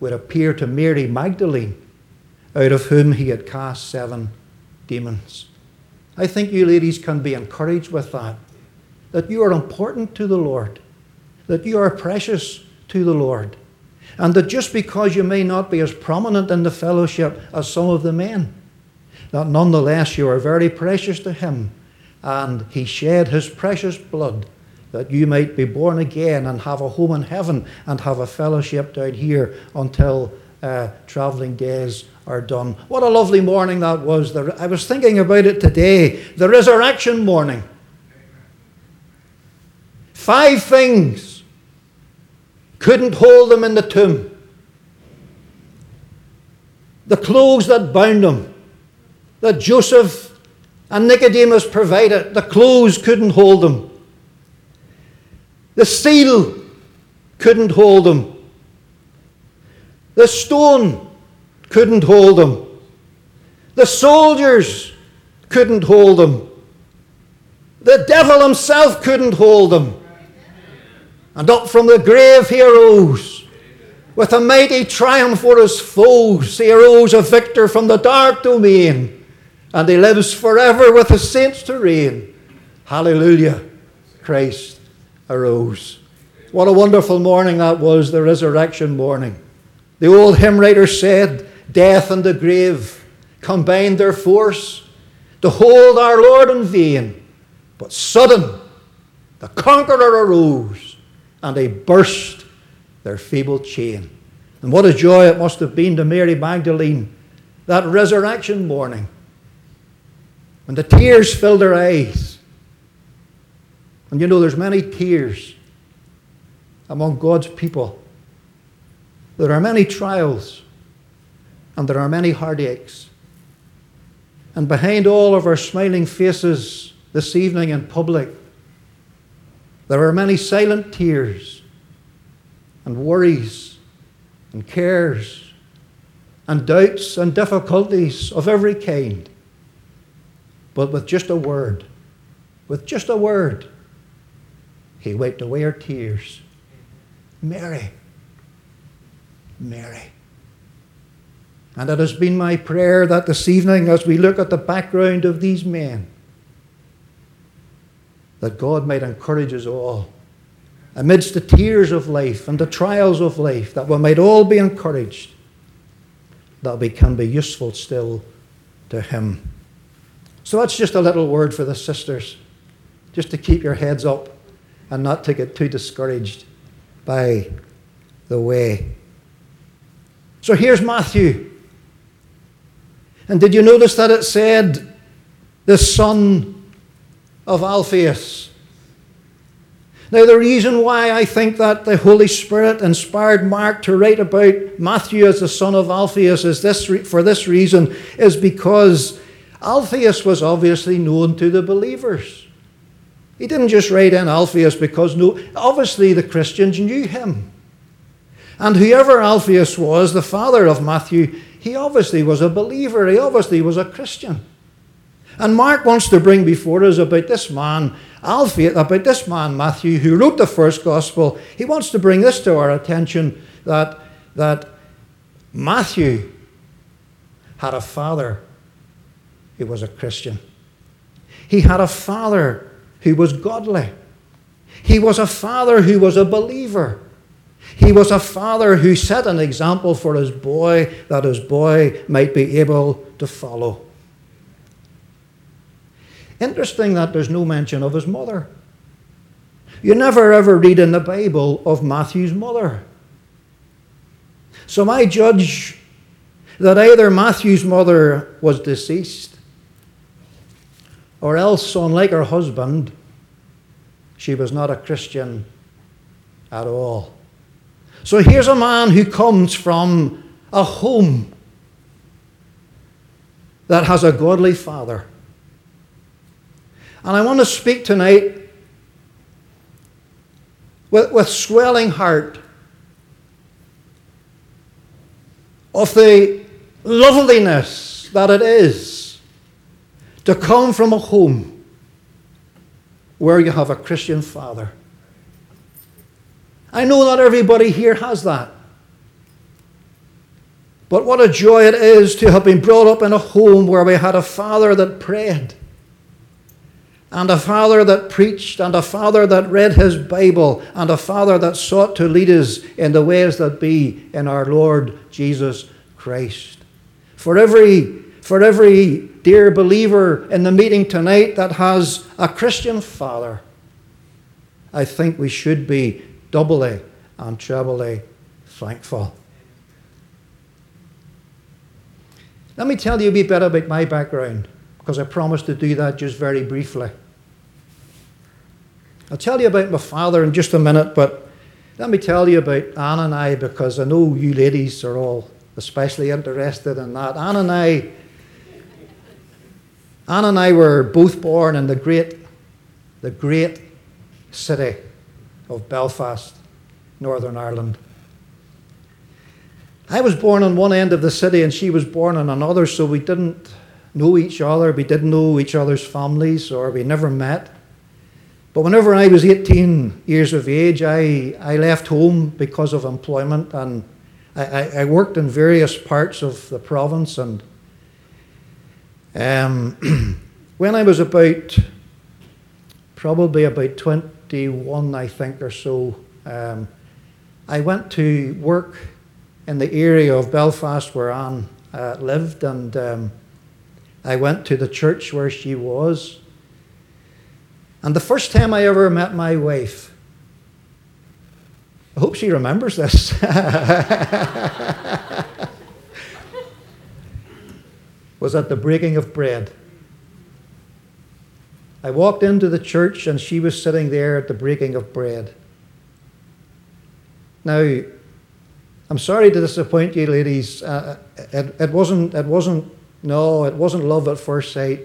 would appear to Mary Magdalene, out of whom he had cast 7 demons. I think you ladies can be encouraged with that you are important to the Lord, that you are precious to the Lord, and that just because you may not be as prominent in the fellowship as some of the men, that nonetheless you are very precious to him, and he shed his precious blood that you might be born again and have a home in heaven and have a fellowship down here until traveling days are done. What a lovely morning that was. I was thinking about it today, the resurrection morning. 5 things couldn't hold them in the tomb. The clothes that bound them, that Joseph and Nicodemus provided, the clothes couldn't hold them. The seal couldn't hold them. The stone couldn't hold them. The soldiers couldn't hold them. The devil himself couldn't hold them. And up from the grave he arose. With a mighty triumph for his foes, he arose a victor from the dark domain. And he lives forever with his saints to reign. Hallelujah, Christ arose. What a wonderful morning that was, the resurrection morning. The old hymn writer said, death and the grave combined their force to hold our Lord in vain. But sudden, the conqueror arose, and they burst their feeble chain. And what a joy it must have been to Mary Magdalene that resurrection morning, when the tears filled her eyes. And you know, there's many tears among God's people. There are many trials, and there are many heartaches. And behind all of our smiling faces this evening in public, there are many silent tears, and worries, and cares, and doubts, and difficulties of every kind. But with just a word, he wiped away her tears. Mary. And it has been my prayer that this evening, as we look at the background of these men, that God might encourage us all, amidst the tears of life and the trials of life, that we might all be encouraged, that we can be useful still to him. So that's just a little word for the sisters, just to keep your heads up and not to get too discouraged by the way. So here's Matthew. And did you notice that it said, the son of Alphaeus? Now, the reason why I think that the Holy Spirit inspired Mark to write about Matthew as the son of Alphaeus is because Alphaeus was obviously known to the believers. He didn't just write in Alphaeus obviously the Christians knew him. And whoever Alphaeus was, the father of Matthew, he obviously was a believer. He obviously was a Christian. And Mark wants to bring before us about this man Matthew, who wrote the first gospel. He wants to bring this to our attention, that Matthew had a father who was a Christian. He had a father who was godly. He was a father who was a believer. He was a father who set an example for his boy, that his boy might be able to follow. Interesting that there's no mention of his mother. You never ever read in the Bible of Matthew's mother. So I judge that either Matthew's mother was deceased, or else, unlike her husband, she was not a Christian at all. So here's a man who comes from a home that has a godly father. And I want to speak tonight with swelling heart of the loveliness that it is to come from a home where you have a Christian father. I know not everybody here has that. But what a joy it is to have been brought up in a home where we had a father that prayed, and a father that preached, and a father that read his Bible, and a father that sought to lead us in the ways that be in our Lord Jesus Christ. For every dear believer in the meeting tonight that has a Christian father, I think we should be doubly and trebly thankful. Let me tell you a wee bit about my background, because I promised to do that just very briefly. I'll tell you about my father in just a minute, but let me tell you about Anne and I, because I know you ladies are all especially interested in that. Anne and I were both born in the great city of Belfast, Northern Ireland. I was born on one end of the city and she was born on another, so we didn't know each other. We didn't know each other's families, or we never met. But whenever I was 18 years of age, I left home because of employment, and I worked in various parts of the province. And when I was probably about 21, I think, or so, I went to work in the area of Belfast where Anne lived, and I went to the church where she was. And the first time I ever met my wife, I hope she remembers this. was at the breaking of bread. I walked into the church and she was sitting there at the breaking of bread. Now, I'm sorry to disappoint you, ladies. It wasn't love at first sight.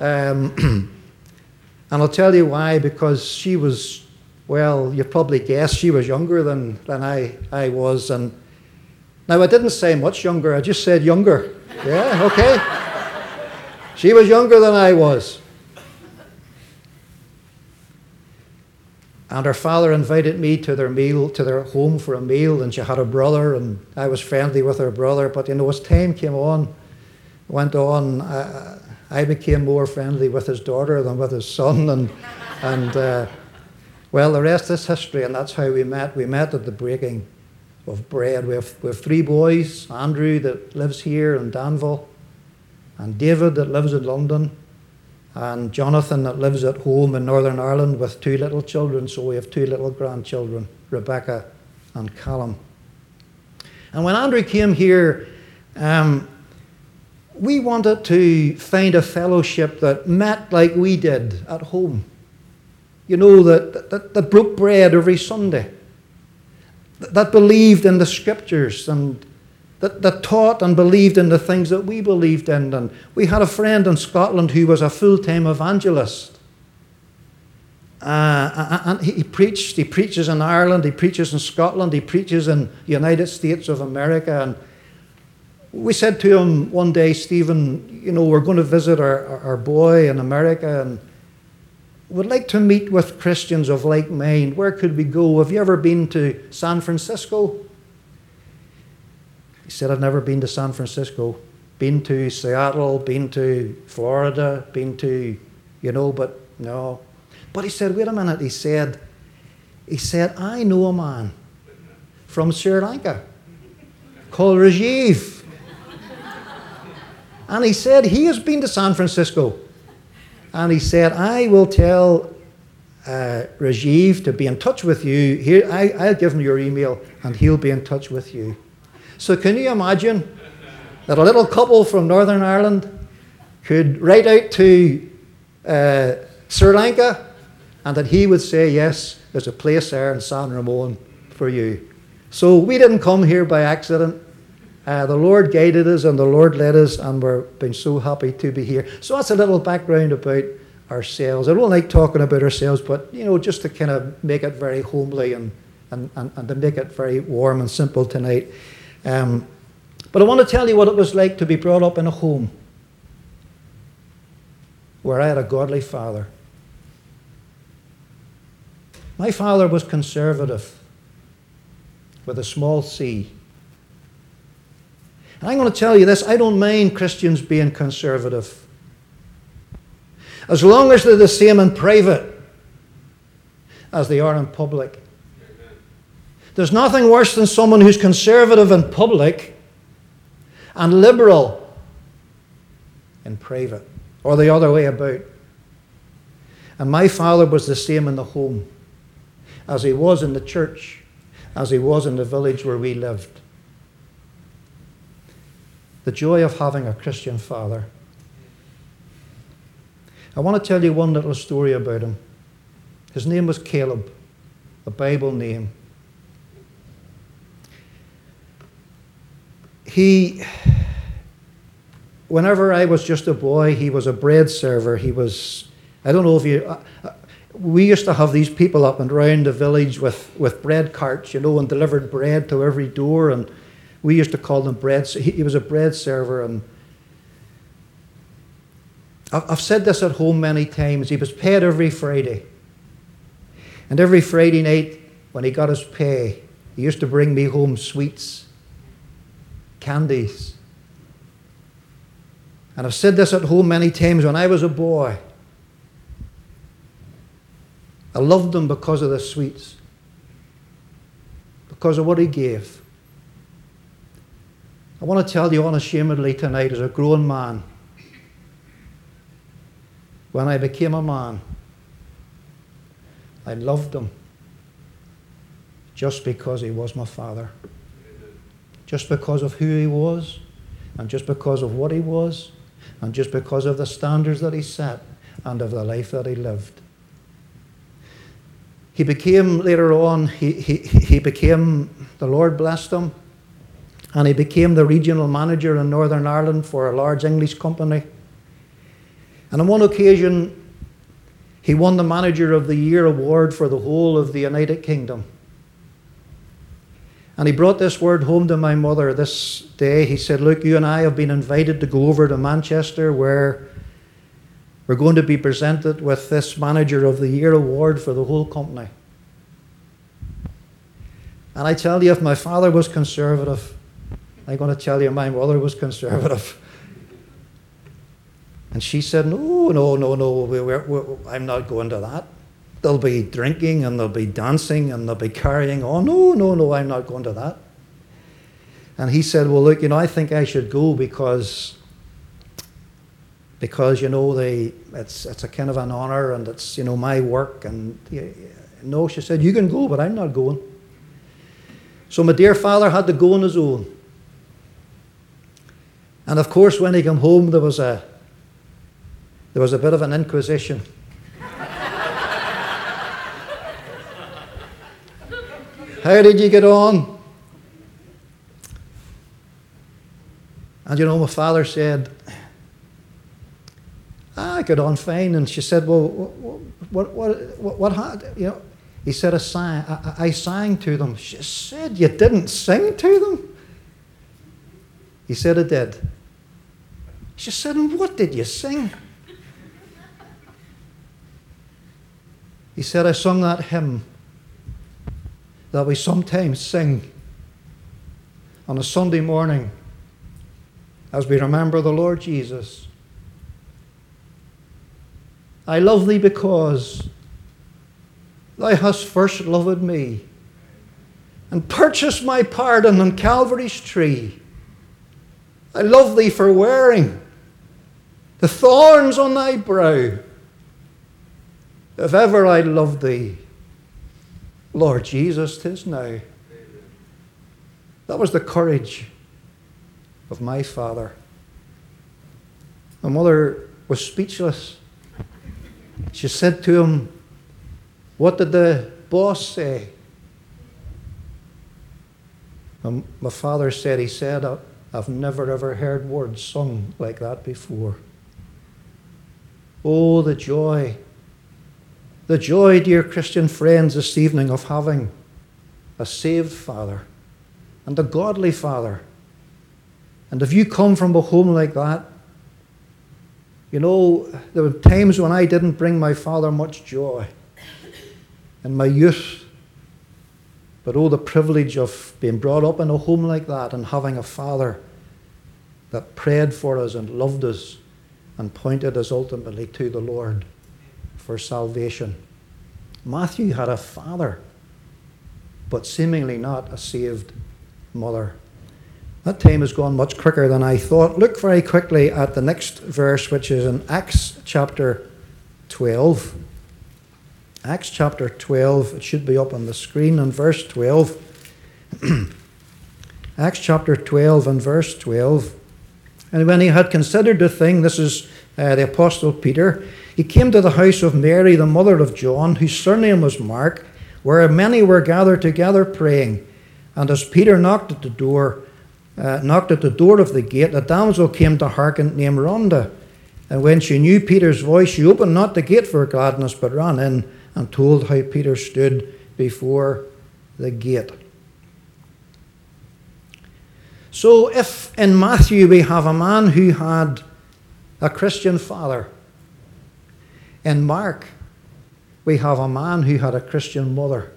And I'll tell you why, because she was, well, you probably guessed, she was younger than I was. And now, I didn't say much younger, I just said younger. Yeah, okay. She was younger than I was. And her father invited me to their home for a meal, and she had a brother, and I was friendly with her brother. But you know, as time went on, I became more friendly with his daughter than with his son, and well, the rest is history, and that's how we met. We met at the breaking of bread. We have three boys: Andrew that lives here in Danville, and David that lives in London, and Jonathan that lives at home in Northern Ireland with two little children. So we have two little grandchildren, Rebecca and Callum. And when Andrew came here, we wanted to find a fellowship that met like we did at home. You know, that broke bread every Sunday, that believed in the scriptures, and that taught and believed in the things that we believed in. And we had a friend in Scotland who was a full-time evangelist. And he preached. He preaches in Ireland. He preaches in Scotland. He preaches in the United States of America. And we said to him one day, Stephen, you know, we're going to visit our boy in America, and we'd like to meet with Christians of like mind. Where could we go? Have you ever been to San Francisco? He said, I've never been to San Francisco. Been to Seattle, been to Florida, been to, you know, but no. But he said, wait a minute. He said, I know a man from Sri Lanka called Rajiv. And he said, he has been to San Francisco. And he said, I will tell Rajiv to be in touch with you. Here, I'll give him your email, and he'll be in touch with you. So can you imagine that a little couple from Northern Ireland could write out to Sri Lanka, and that he would say, yes, there's a place there in San Ramon for you. So we didn't come here by accident. The Lord guided us, and the Lord led us, and we've been so happy to be here. So that's a little background about ourselves. I don't like talking about ourselves, but, you know, just to kind of make it very homely and to make it very warm and simple tonight. But I want to tell you what it was like to be brought up in a home where I had a godly father. My father was conservative with a small c. And I'm going to tell you this, I don't mind Christians being conservative. As long as they're the same in private as they are in public. Amen. There's nothing worse than someone who's conservative in public and liberal in private, or the other way about. And my father was the same in the home as he was in the church, as he was in the village where we lived. The joy of having a Christian father. I want to tell you one little story about him. His name was Caleb, a Bible name. Whenever I was just a boy, he was a bread server. We used to have these people up and around the village with bread carts, and delivered bread to every door, and we used to call them bread. He was a bread server, and I've said this at home many times. He was paid every Friday. And every Friday night, when he got his pay, he used to bring me home sweets, candies. And I've said this at home many times. When I was a boy, I loved him because of the sweets, because of what he gave. I want to tell you unashamedly tonight, as a grown man, when I became a man, I loved him just because he was my father. Just because of who he was, and just because of what he was, and just because of the standards that he set and of the life that he lived. He became, later on, the Lord blessed him, and he became the regional manager in Northern Ireland for a large English company. And on one occasion, he won the Manager of the Year award for the whole of the United Kingdom. And he brought this word home to my mother this day. He said, "Look, you and I have been invited to go over to Manchester, where we're going to be presented with this Manager of the Year award for the whole company." And I tell you, if my father was conservative, I'm going to tell you my mother was conservative. And she said, no, I'm not going to that. They'll be drinking, and they'll be dancing, and they'll be carrying on. No, I'm not going to that. And he said, "Well, look, I think I should go because it's a kind of an honor, and it's, my work." And no, she said, "You can go, but I'm not going." So my dear father had to go on his own. And of course, when he came home, there was a bit of an inquisition. "How did you get on?" And my father said, "I got on fine." And she said, "Well, what he said, "I sang to them." She said, "You didn't sing to them?" He said, "I did." She said, "And what did you sing?" He said, "I sung that hymn that we sometimes sing on a Sunday morning as we remember the Lord Jesus. I love thee because thou hast first loved me and purchased my pardon on Calvary's tree. I love thee for wearing the thorns on thy brow. If ever I loved thee, Lord Jesus, 'tis now." Amen. That was the courage of my father. My mother was speechless. She said to him, "What did the boss say?" And my father said, "I've never ever heard words sung like that before." Oh, the joy. The joy, dear Christian friends, this evening of having a saved father and a godly father. And if you come from a home like that, there were times when I didn't bring my father much joy in my youth. But oh, the privilege of being brought up in a home like that and having a father that prayed for us and loved us and pointed us ultimately to the Lord for salvation. Matthew had a father, but seemingly not a saved mother. That time has gone much quicker than I thought. Look very quickly at the next verse, which is in Acts chapter 12. Acts chapter 12, it should be up on the screen, and verse 12. Acts chapter 12 and verse 12. And when he had considered the thing, this is the Apostle Peter, he came to the house of Mary, the mother of John, whose surname was Mark, where many were gathered together praying. And as Peter knocked at the door of the gate, a damsel came to hearken named Rhonda. And when she knew Peter's voice, she opened not the gate for gladness, but ran in and told how Peter stood before the gate. So if in Matthew we have a man who had a Christian father, in Mark we have a man who had a Christian mother.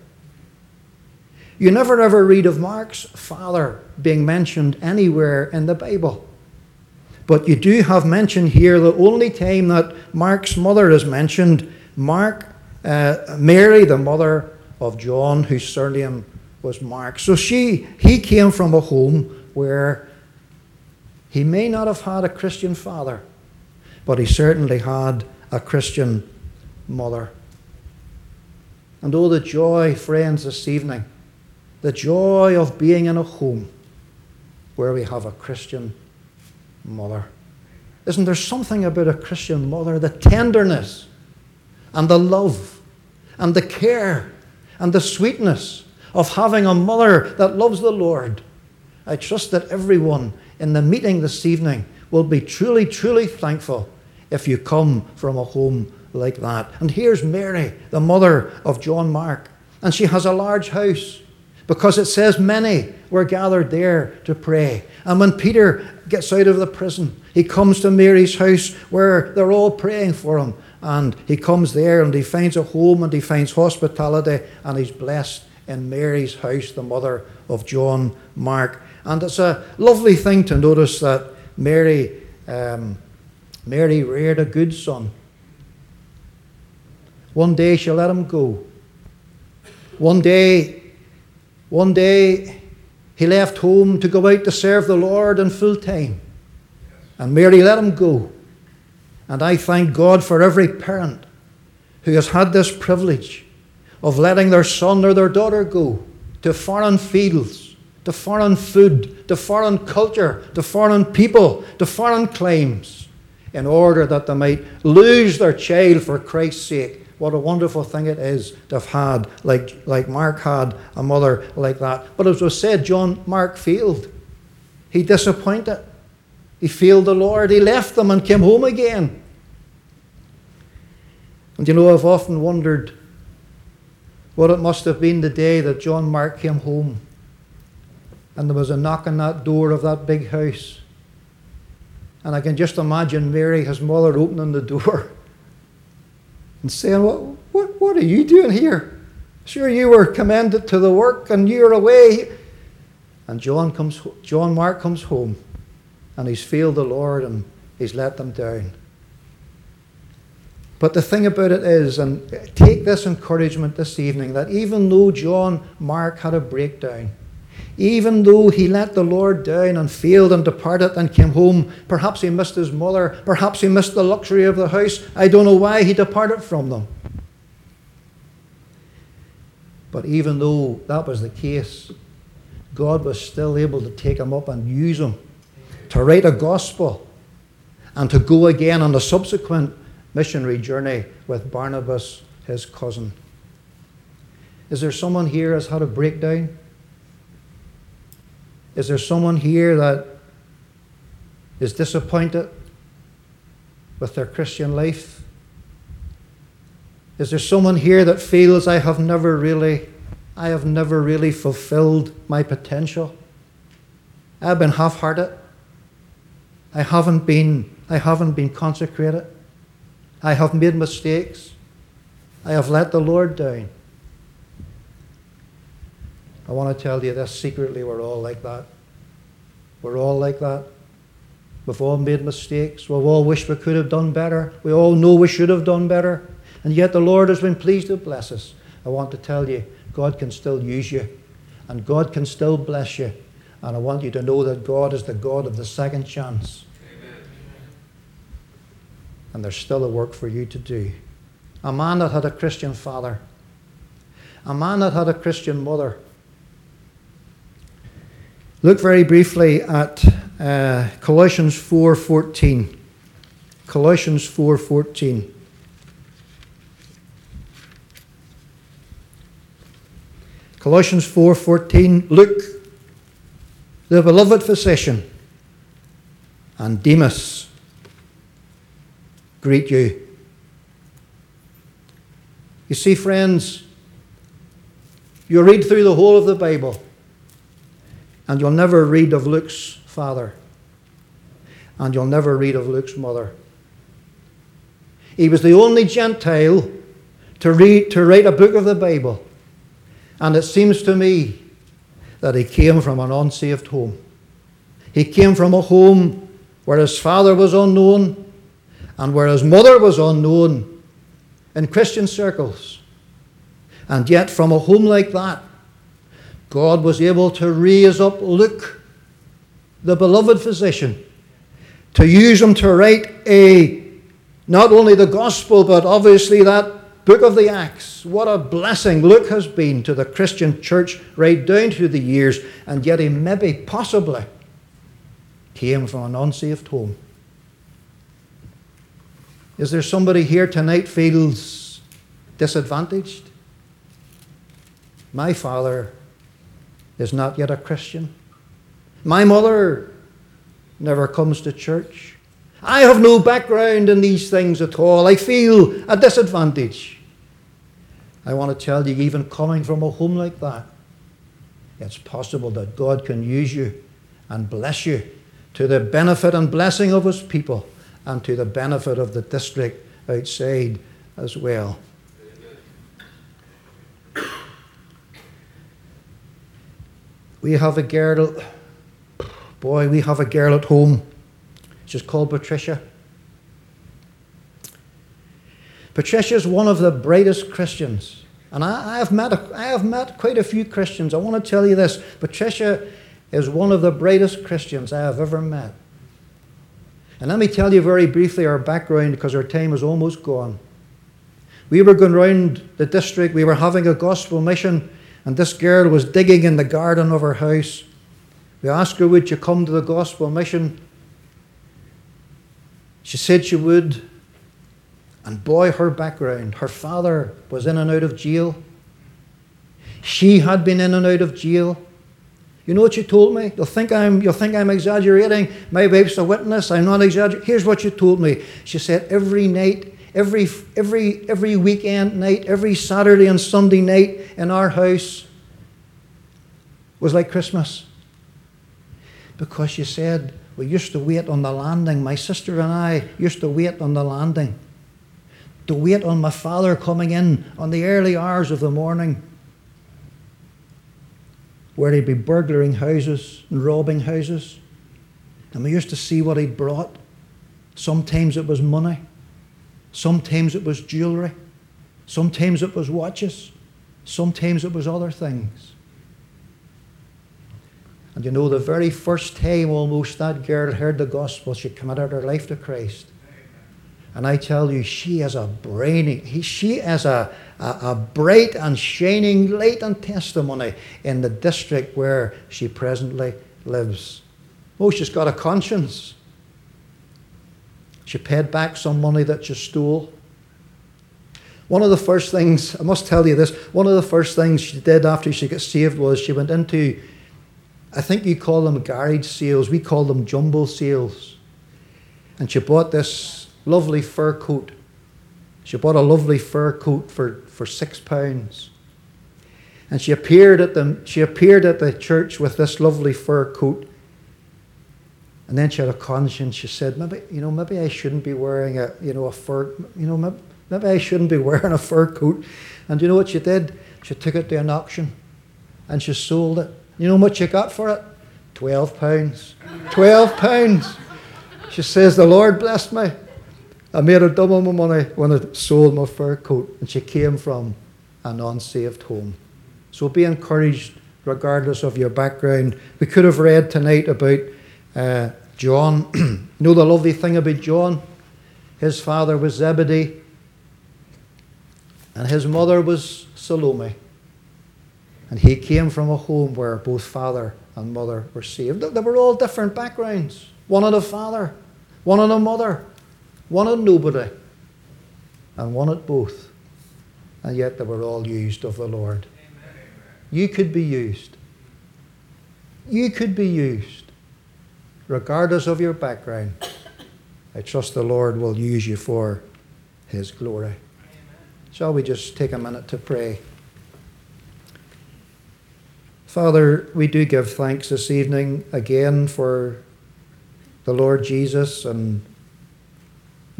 You never ever read of Mark's father being mentioned anywhere in the Bible. But you do have mention here, the only time that Mark's mother is mentioned, Mary, the mother of John, whose surname was Mark. So he came from a home where he may not have had a Christian father, but he certainly had a Christian mother. And oh, the joy, friends, this evening, the joy of being in a home where we have a Christian mother. Isn't there something about a Christian mother, the tenderness and the love and the care and the sweetness of having a mother that loves the Lord? I trust that everyone in the meeting this evening will be truly, truly thankful if you come from a home like that. And here's Mary, the mother of John Mark, and she has a large house because it says many were gathered there to pray. And when Peter gets out of the prison, he comes to Mary's house where they're all praying for him. And he comes there and he finds a home and he finds hospitality, and he's blessed in Mary's house, the mother of John Mark. And it's a lovely thing to notice that Mary reared a good son. One day she'll let him go. One day he left home to go out to serve the Lord in full time. And Mary let him go. And I thank God for every parent who has had this privilege of letting their son or their daughter go to foreign fields, to foreign food, to foreign culture, to foreign people, to foreign claims, in order that they might lose their child for Christ's sake. What a wonderful thing it is to have had, like Mark had, a mother like that. But as was said, John Mark failed. He disappointed. He failed the Lord. He left them and came home again. And you know, I've often wondered what it must have been the day that John Mark came home and there was a knock on that door of that big house. And I can just imagine Mary, his mother, opening the door and saying, what are you doing here? Sure, you were commended to the work and you're away. And John Mark comes home and he's failed the Lord and he's let them down. But the thing about it is, and take this encouragement this evening, that even though John Mark had a breakdown, even though he let the Lord down and failed and departed and came home, perhaps he missed his mother, perhaps he missed the luxury of the house. I don't know why he departed from them. But even though that was the case, God was still able to take him up and use him to write a gospel and to go again on a subsequent missionary journey with Barnabas, his cousin. Is there someone here who has had a breakdown? Is there someone here that is disappointed with their Christian life? Is there someone here that feels, I have never really fulfilled my potential? I've been half-hearted. I haven't been consecrated. I have made mistakes. I have let the Lord down. I want to tell you this, secretly we're all like that. We've all made mistakes. We've all wished we could have done better. We all know we should have done better. And yet the Lord has been pleased to bless us. I want to tell you, God can still use you. And God can still bless you. And I want you to know that God is the God of the second chance. Amen. And there's still a work for you to do. A man that had a Christian father. A man that had a Christian mother. Look very briefly at Colossians 4:14. Colossians 4:14. Colossians 4:14. Luke, the beloved physician, and Demas greet you. You see, friends, you read through the whole of the Bible, and you'll never read of Luke's father, and you'll never read of Luke's mother. He was the only Gentile to write a book of the Bible. And it seems to me that he came from an unsaved home. He came from a home where his father was unknown and where his mother was unknown in Christian circles. And yet from a home like that, God was able to raise up Luke, the beloved physician, to use him to write not only the gospel, but obviously that book of the Acts. What a blessing Luke has been to the Christian church right down through the years, and yet he maybe, possibly, came from an unsaved home. Is there somebody here tonight feels disadvantaged? My father is not yet a Christian. My mother never comes to church. I have no background in these things at all. I feel a disadvantage. I want to tell you, even coming from a home like that, it's possible that God can use you and bless you to the benefit and blessing of his people and to the benefit of the district outside as well. We have a girl, boy, we have a girl at home. She's called Patricia. Patricia's one of the brightest Christians. And I have met quite a few Christians. I want to tell you this. Patricia is one of the brightest Christians I have ever met. And let me tell you very briefly our background, because our time is almost gone. We were going round the district. We were having a gospel mission. And this girl was digging in the garden of her house. We asked her, would you come to the gospel mission? She said she would, and boy, her background. Her father was in and out of jail. She had been in and out of jail. You know what she told me? You'll think I'm exaggerating. My wife's a witness. I'm not exaggerating. Here's what she told me. She said every night, every weekend night, every Saturday and Sunday night in our house was like Christmas. Because she said, we used to wait on the landing. My sister and I used to wait on the landing. To wait on my father coming in on the early hours of the morning, where he'd be burglaring houses and robbing houses. And we used to see what he brought. Sometimes it was money. Sometimes it was jewelry. Sometimes it was watches. Sometimes it was other things. And you know, the very first time almost that girl heard the gospel, she committed her life to Christ. And I tell you, she is a bright and shining light and testimony in the district where she presently lives. Oh, she's got a conscience. She paid back some money that she stole. One of the first things, I must tell you this, one of the first things she did after she got saved was she went into, I think you call them garage sales. We call them jumble sales. And she bought this lovely fur coat. She bought a lovely fur coat for £6. And she appeared at the church with this lovely fur coat. And then she had a conscience. She said, maybe I shouldn't be wearing maybe I shouldn't be wearing a fur coat. And you know what she did? She took it to an auction and she sold it. You know how much she got for it? £12. £12. She says, the Lord blessed me. I made a double my money when I sold my fur coat. And she came from an unsaved home. So be encouraged regardless of your background. We could have read tonight about John. You know the lovely thing about John? His father was Zebedee and his mother was Salome. And he came from a home where both father and mother were saved. They were all different backgrounds. One had a father, one had a mother, one had nobody, and one had both. And yet they were all used of the Lord. Amen. You could be used. You could be used. Regardless of your background, I trust the Lord will use you for His glory. Amen. Shall we just take a minute to pray? Father, we do give thanks this evening again for the Lord Jesus and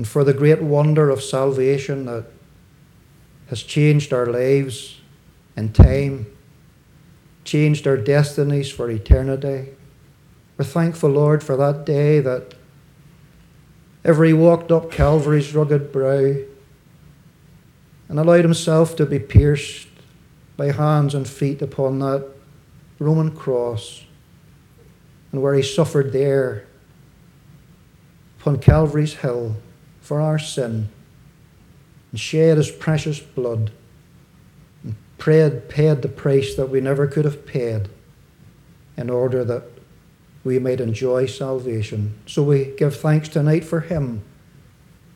for the great wonder of salvation that has changed our lives in time, changed our destinies for eternity. We're thankful, Lord, for that day that every walked up Calvary's rugged brow and allowed himself to be pierced by hands and feet upon that Roman cross, and where he suffered there upon Calvary's hill for our sin, and shed his precious blood and paid the price that we never could have paid in order that we might enjoy salvation. So we give thanks tonight for him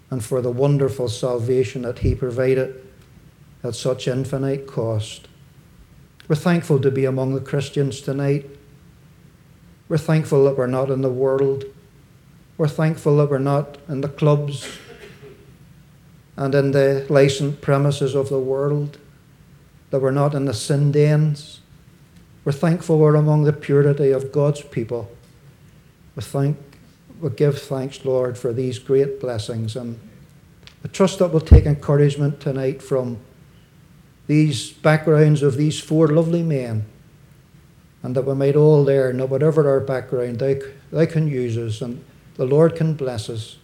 and for the wonderful salvation that he provided at such infinite cost. We're thankful to be among the Christians tonight. We're thankful that we're not in the world. We're thankful that we're not in the clubs and in the licensed premises of the world, that we're not in the sin dens. We're thankful we're among the purity of God's people. We give thanks, Lord, for these great blessings. And I trust that we'll take encouragement tonight from these backgrounds of these four lovely men, and that we might all learn that whatever our background, they can use us, and the Lord can bless us,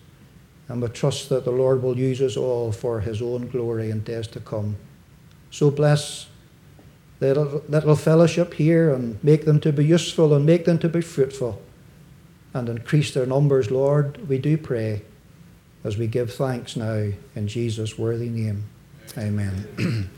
and we trust that the Lord will use us all for His own glory in days to come. So bless the little fellowship here, and make them to be useful, and make them to be fruitful, and increase their numbers, Lord, we do pray, as we give thanks now in Jesus' worthy name. Amen.